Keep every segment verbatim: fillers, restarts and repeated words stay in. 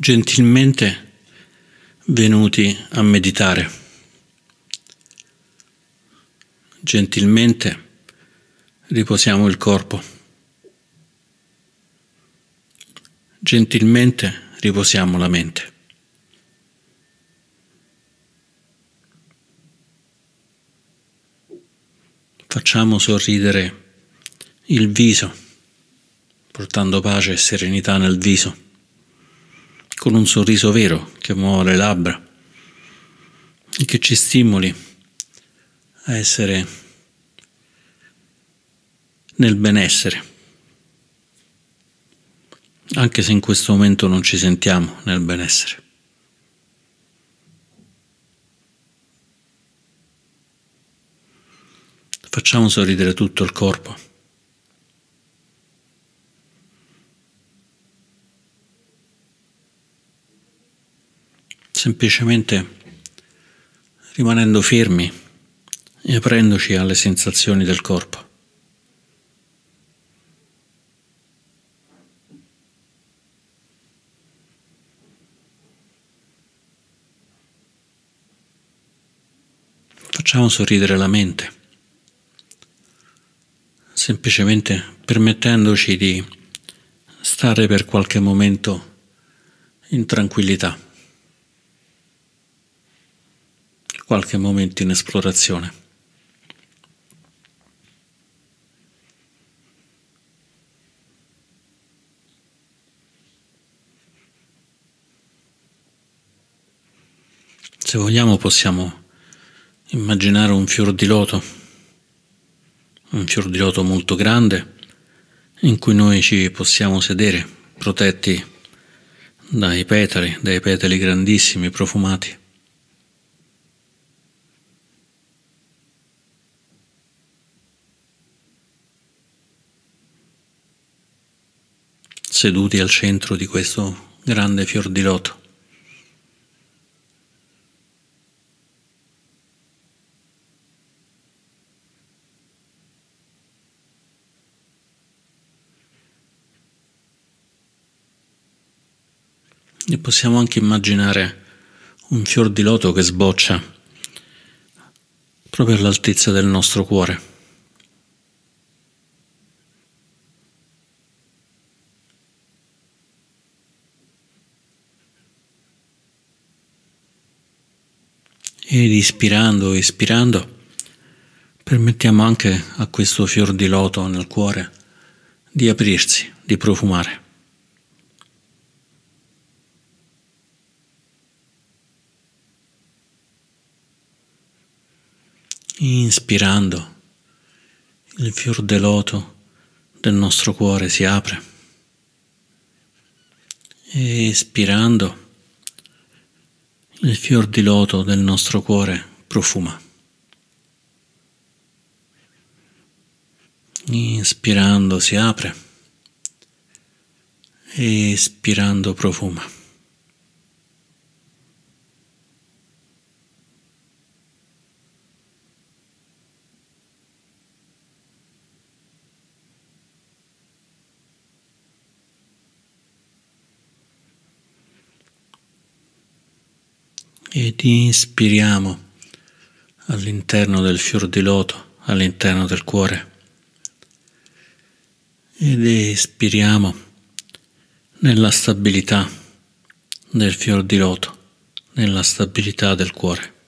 gentilmente venuti a meditare, gentilmente riposiamo il corpo, gentilmente riposiamo la mente. Facciamo sorridere il viso, portando pace e serenità nel viso, con un sorriso vero che muova le labbra e che ci stimoli a essere nel benessere, anche se in questo momento non ci sentiamo nel benessere. Facciamo sorridere tutto il corpo. Semplicemente rimanendo fermi e aprendoci alle sensazioni del corpo. Facciamo sorridere la mente. Semplicemente permettendoci di stare per qualche momento in tranquillità, qualche momento in esplorazione. Se vogliamo possiamo immaginare un fior di loto, un fior di loto molto grande in cui noi ci possiamo sedere, protetti dai petali, dai petali grandissimi, profumati. Seduti al centro di questo grande fior di loto. E possiamo anche immaginare un fior di loto che sboccia proprio all'altezza del nostro cuore. Ed ispirando e espirando permettiamo anche a questo fior di loto nel cuore di aprirsi, di profumare. Inspirando, il fior di loto del nostro cuore si apre. Espirando, il fior di loto del nostro cuore profuma. Inspirando si apre. Espirando profuma. Ed inspiriamo all'interno del fior di loto, all'interno del cuore, ed espiriamo nella stabilità del fior di loto, nella stabilità del cuore.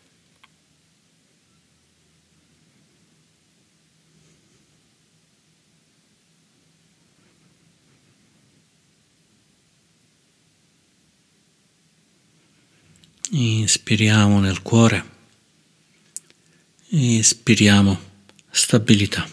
Inspiriamo nel cuore, espiriamo stabilità.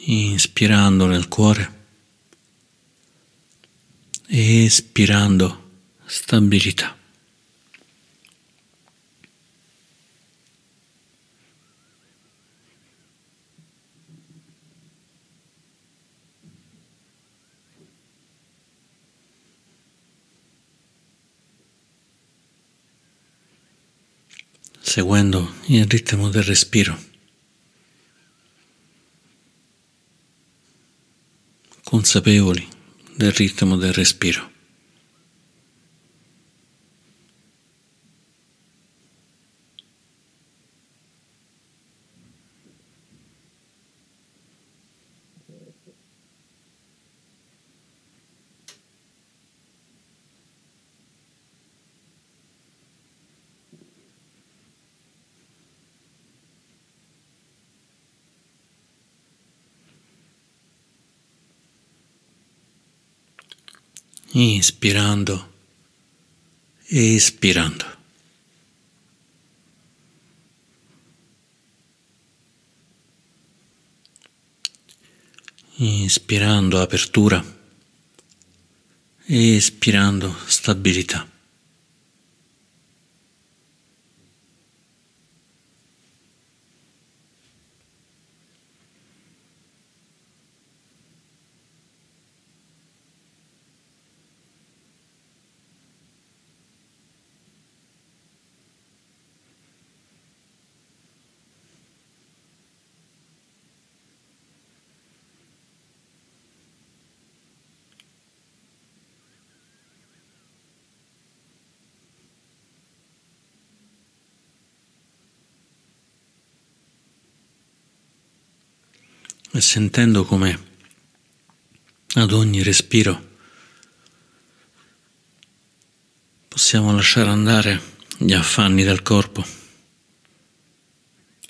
Inspirando nel cuore, espirando stabilità. seguendo il ritmo del respiro. Consapevoli del ritmo del respiro. Inspirando, espirando. Inspirando apertura, espirando stabilità. E sentendo come ad ogni respiro possiamo lasciare andare gli affanni del corpo,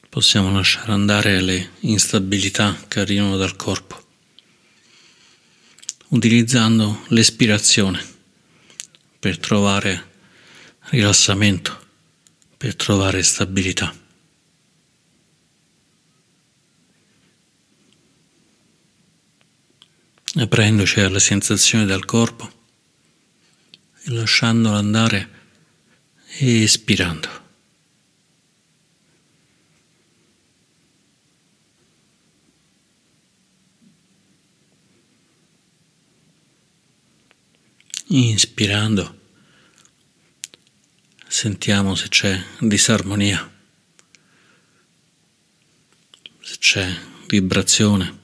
possiamo lasciare andare le instabilità che arrivano dal corpo, utilizzando l'espirazione per trovare rilassamento, per trovare stabilità. Aprendoci alle sensazioni del corpo e lasciandola andare, espirando. Inspirando, sentiamo se c'è disarmonia, se c'è vibrazione,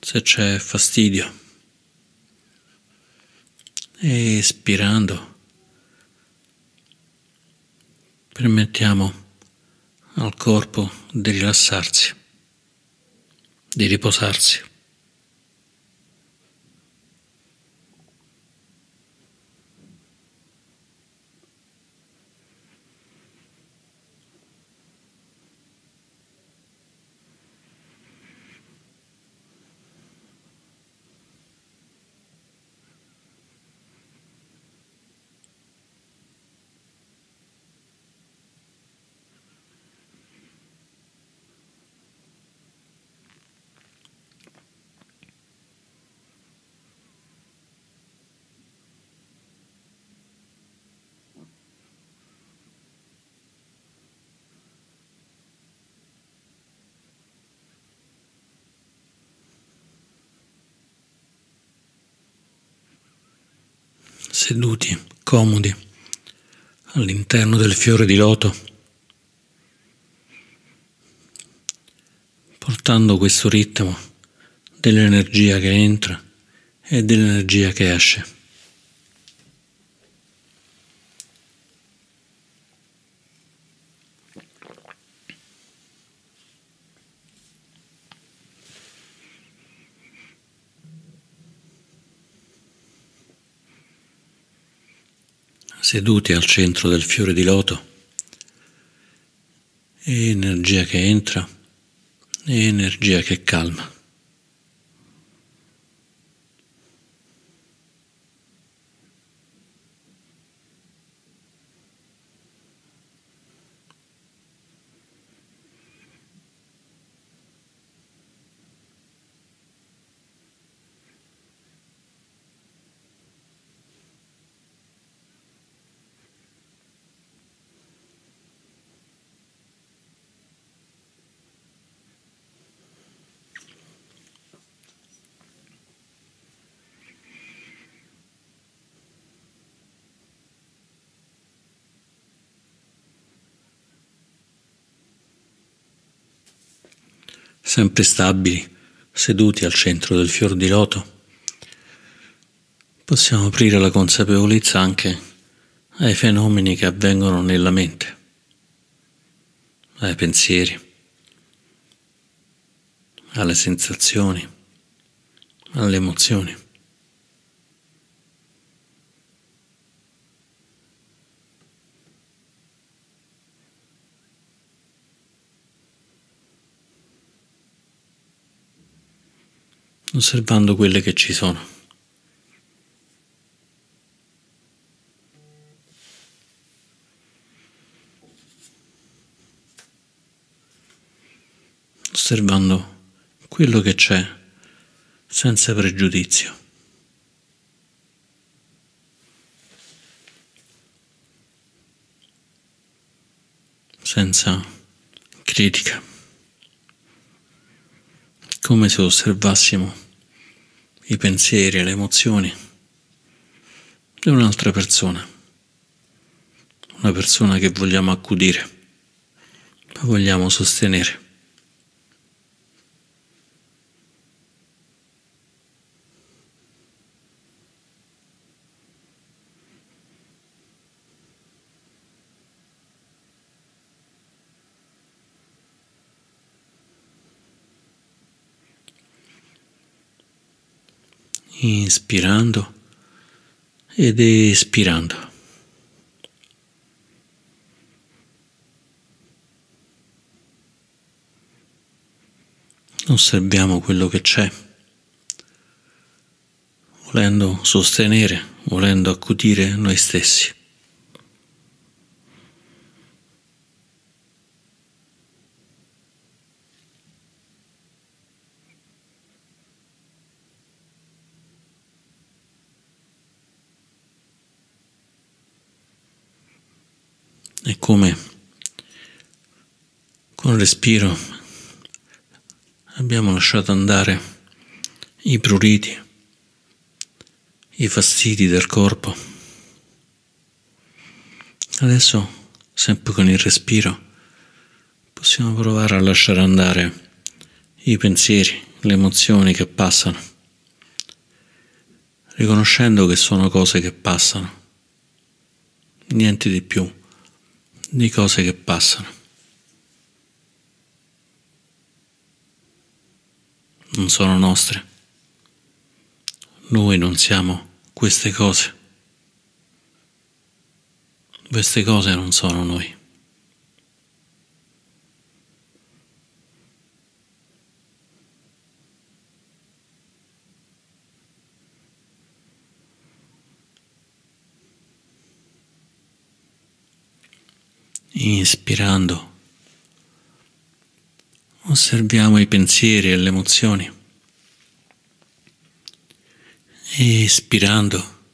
se c'è fastidio. Espirando permettiamo al corpo di rilassarsi, di riposarsi. Seduti, comodi, all'interno del fiore di loto, portando questo ritmo dell'energia che entra e dell'energia che esce. Seduti al centro del fiore di loto, energia che entra, energia che calma. sempre stabili, seduti al centro del fior di loto, possiamo aprire la consapevolezza anche ai fenomeni che avvengono nella mente, ai pensieri, alle sensazioni, alle emozioni. Osservando quelle che ci sono. Osservando quello che c'è senza pregiudizio. Senza critica. Come se osservassimo i pensieri e le emozioni di un'altra persona. Una persona che vogliamo accudire, ma vogliamo sostenere. Inspirando ed espirando. Osserviamo quello che c'è, volendo sostenere, volendo accudire noi stessi. È come con il respiro abbiamo lasciato andare i pruriti, i fastidi del corpo. Adesso, sempre con il respiro, possiamo provare a lasciare andare i pensieri, le emozioni che passano, riconoscendo che sono cose che passano, niente di più. Di cose che passano. Non sono nostre. Noi non siamo queste cose. Queste cose non sono noi. Inspirando, osserviamo i pensieri e le emozioni. Espirando,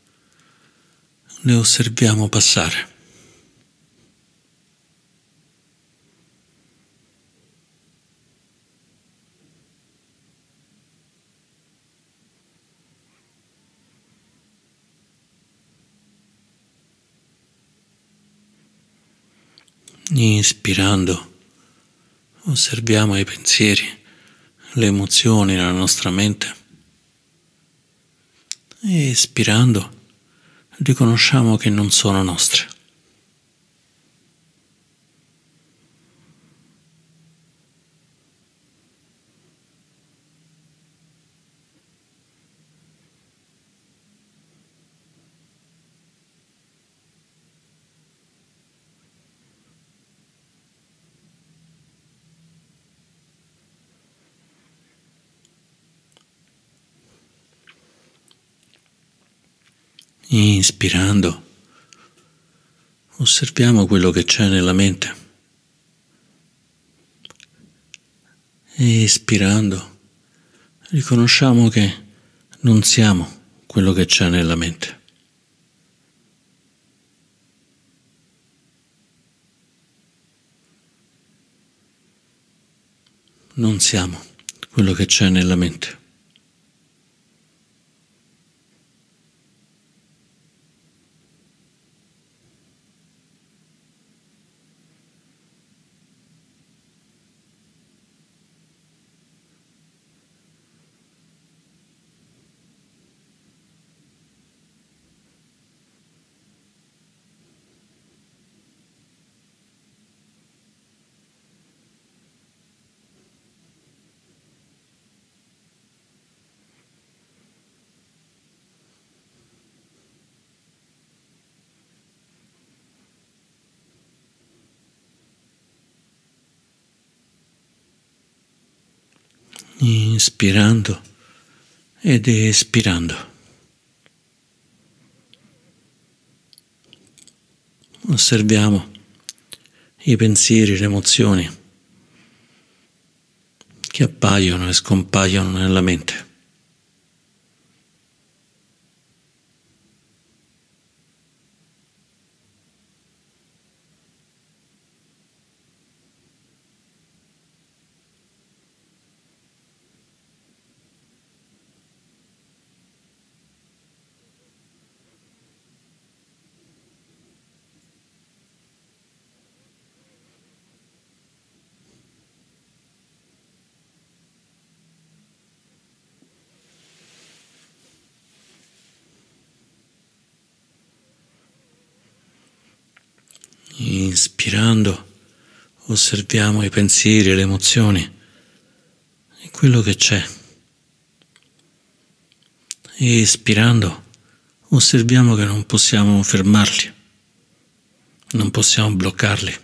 le osserviamo passare. Inspirando, osserviamo i pensieri, le emozioni nella nostra mente. Espirando, riconosciamo che non sono nostre. Inspirando, osserviamo quello che c'è nella mente. Espirando, riconosciamo che non siamo quello che c'è nella mente. Non siamo quello che c'è nella mente. inspirando ed espirando. Osserviamo i pensieri, le emozioni che appaiono e scompaiono nella mente. Inspirando osserviamo i pensieri, le emozioni e quello che c'è. Espirando osserviamo che non possiamo fermarli, non possiamo bloccarli,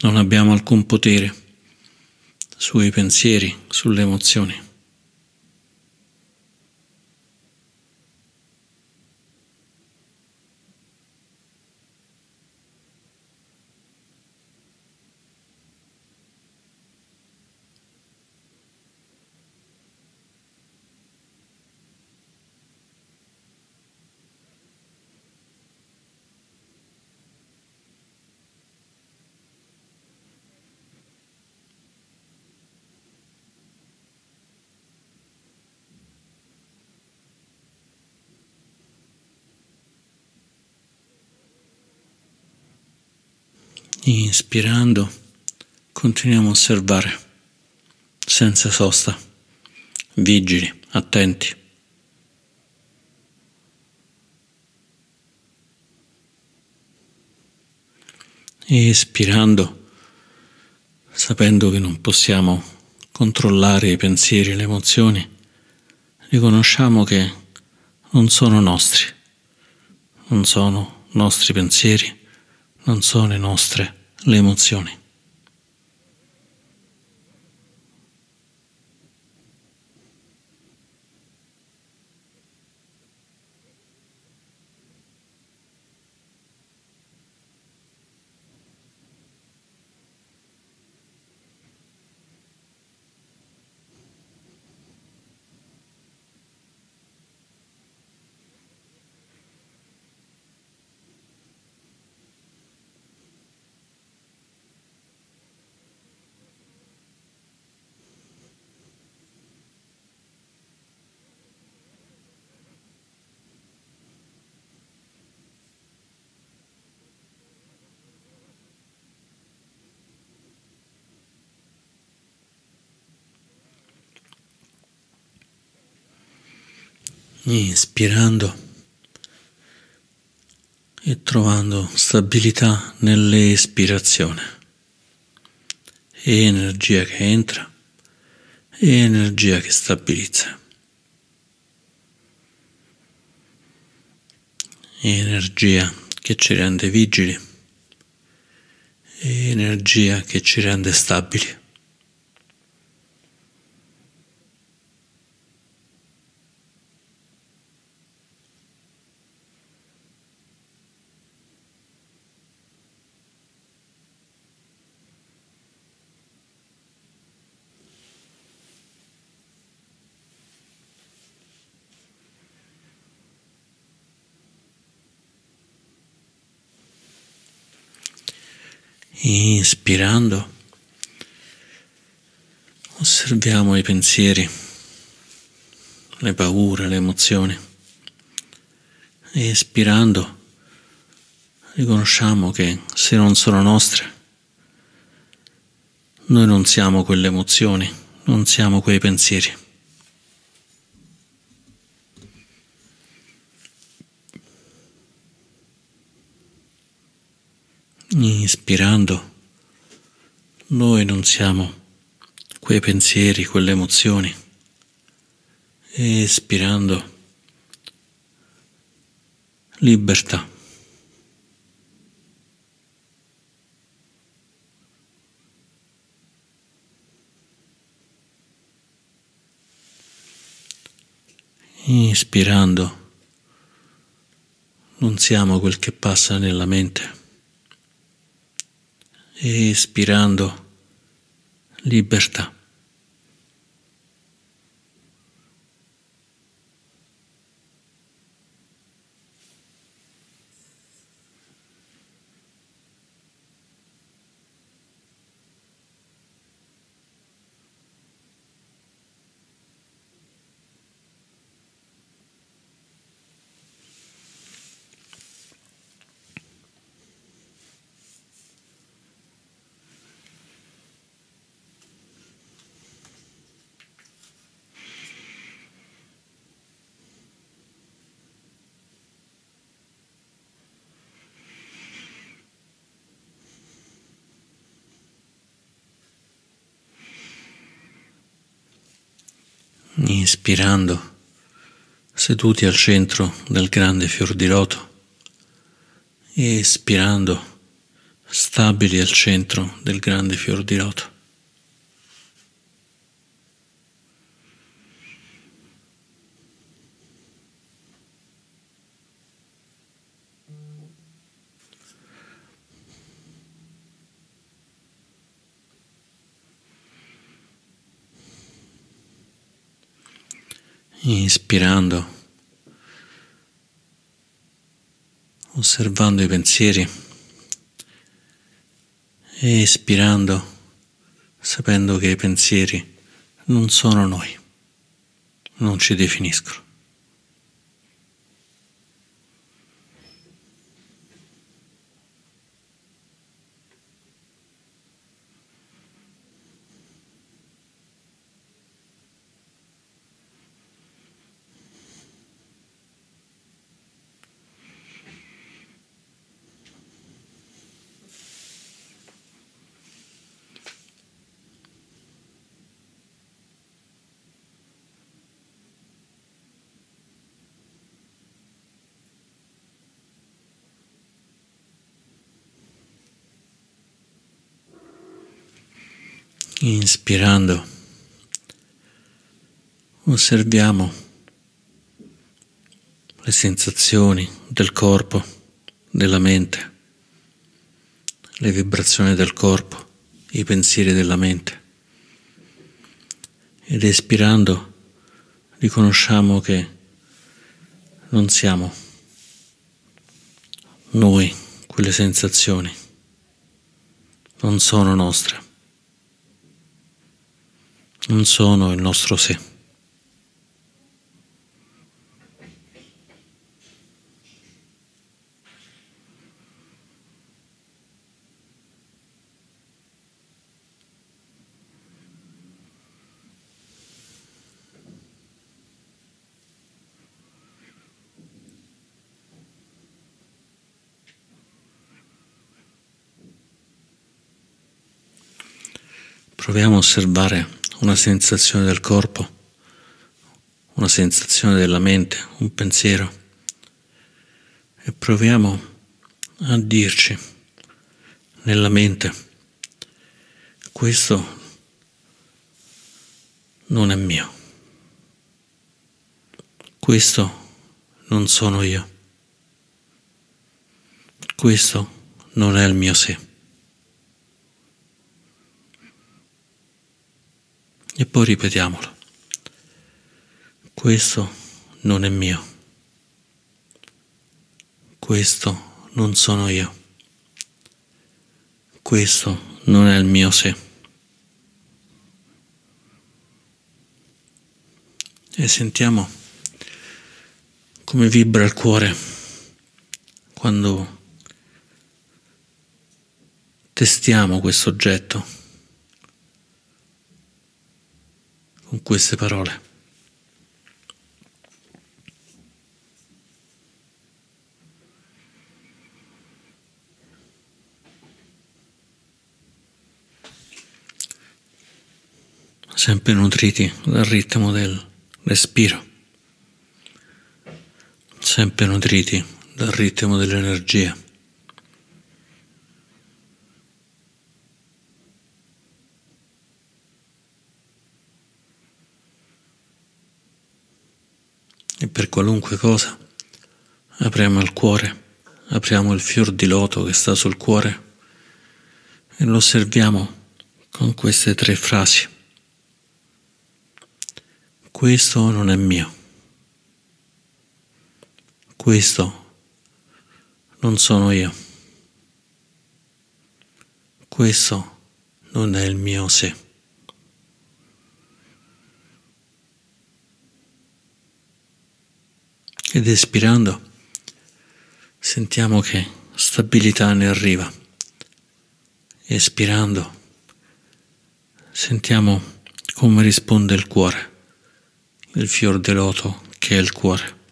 non abbiamo alcun potere sui pensieri, sulle emozioni. Inspirando, continuiamo a osservare, senza sosta, vigili, attenti. Espirando, sapendo che non possiamo controllare i pensieri e le emozioni, riconosciamo che non sono nostri, non sono nostri pensieri, non sono le nostre le emozioni. Inspirando e trovando stabilità nell'espirazione, energia che entra e energia che stabilizza, energia che ci rende vigili, energia che ci rende stabili. Inspirando, osserviamo i pensieri, le paure, le emozioni. Espirando, riconosciamo che se non sono nostre, noi non siamo quelle emozioni, non siamo quei pensieri. Inspirando, noi non siamo quei pensieri, quelle emozioni. Espirando, libertà. Inspirando, non siamo quel che passa nella mente. Espirando, libertà. Inspirando, seduti al centro del grande fior di loto. Espirando, stabili al centro del grande fior di loto. Inspirando, osservando i pensieri, espirando, sapendo che i pensieri non sono noi, non ci definiscono. Inspirando, osserviamo le sensazioni del corpo, della mente, le vibrazioni del corpo, i pensieri della mente. Ed espirando riconosciamo che non siamo noi quelle sensazioni, non sono nostre. Non sono il nostro sé. Proviamo a osservare una sensazione del corpo, una sensazione della mente, un pensiero, e proviamo a dirci nella mente: questo non è mio, questo non sono io, questo non è il mio sé. E poi ripetiamolo: questo non è mio, questo non sono io, questo non è il mio sé. E sentiamo come vibra il cuore quando testiamo questo oggetto con queste parole. Sempre nutriti dal ritmo del respiro, sempre nutriti dal ritmo dell'energia. e per qualunque cosa. Apriamo il cuore, apriamo il fior di loto che sta sul cuore e lo osserviamo con queste tre frasi. Questo non è mio. Questo non sono io. Questo non è il mio sé. Ed espirando sentiamo che stabilità ne arriva. Espirando sentiamo come risponde il cuore, il fior di loto che è il cuore.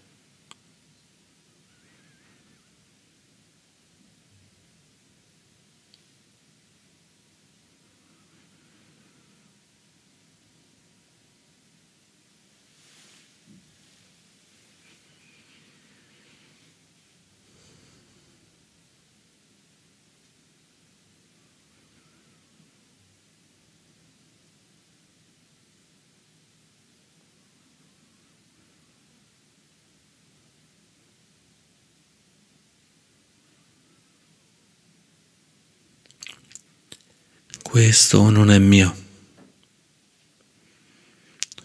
Questo non è mio.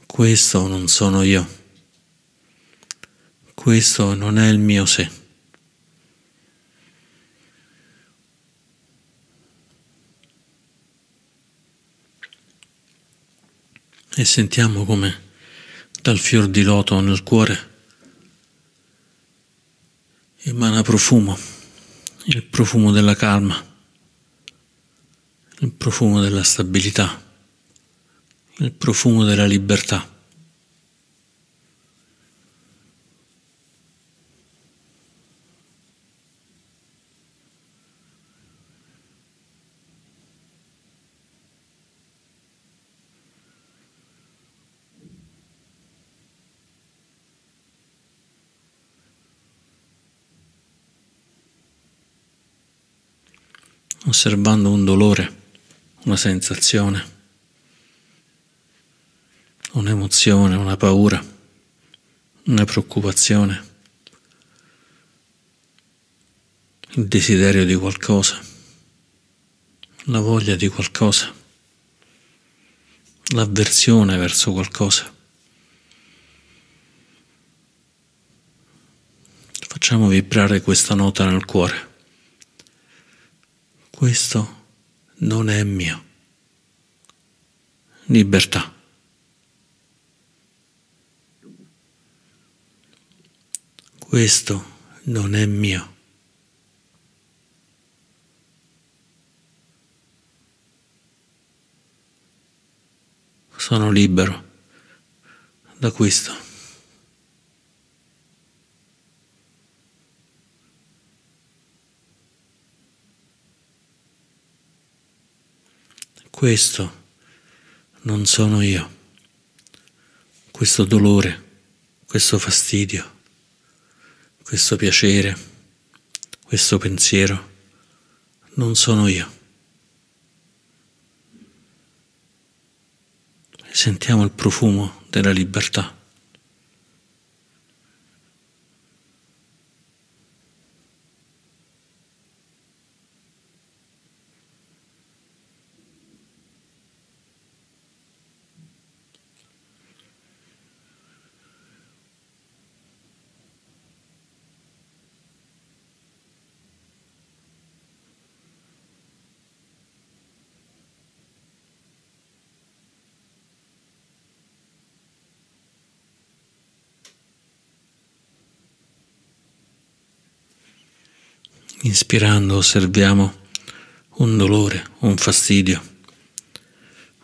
Questo non sono io. Questo non è il mio sé. E sentiamo come dal fior di loto nel cuore emana profumo, il profumo della calma, il profumo della stabilità, il profumo della libertà. Osservando un dolore, una sensazione, un'emozione, una paura, una preoccupazione, il desiderio di qualcosa, la voglia di qualcosa, l'avversione verso qualcosa. Facciamo vibrare questa nota nel cuore. Questo non è mio. Libertà. Questo non è mio. Sono libero da questo. Questo non sono io, questo dolore, questo fastidio, questo piacere, questo pensiero, non sono io. Sentiamo il profumo della libertà. Inspirando osserviamo un dolore, un fastidio,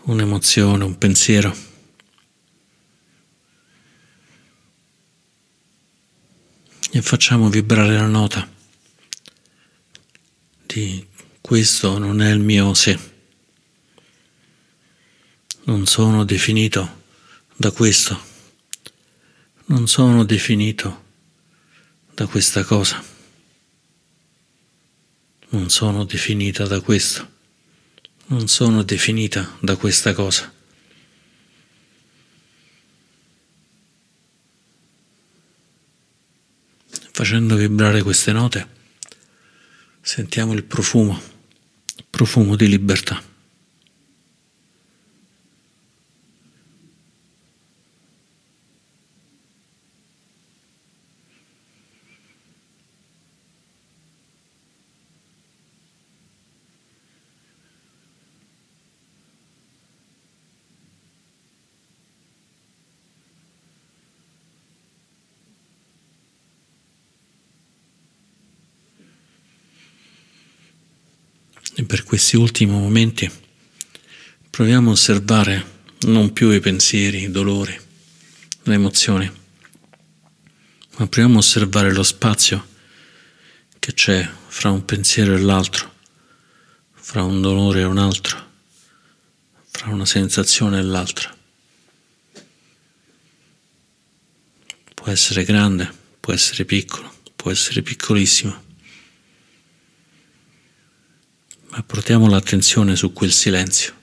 un'emozione, un pensiero. E facciamo vibrare la nota di questo non è il mio sé. Non sono definito da questo. Non sono definito da questa cosa. Non sono definita da questo, non sono definita da questa cosa. facendo vibrare queste note, sentiamo il profumo, il profumo di libertà. E per questi ultimi momenti proviamo a osservare non più i pensieri, i dolori, le emozioni, ma proviamo a osservare lo spazio che c'è fra un pensiero e l'altro, fra un dolore e un altro, fra una sensazione e l'altra. Può essere grande, può essere piccolo, può essere piccolissimo. Ma portiamo l'attenzione su quel silenzio.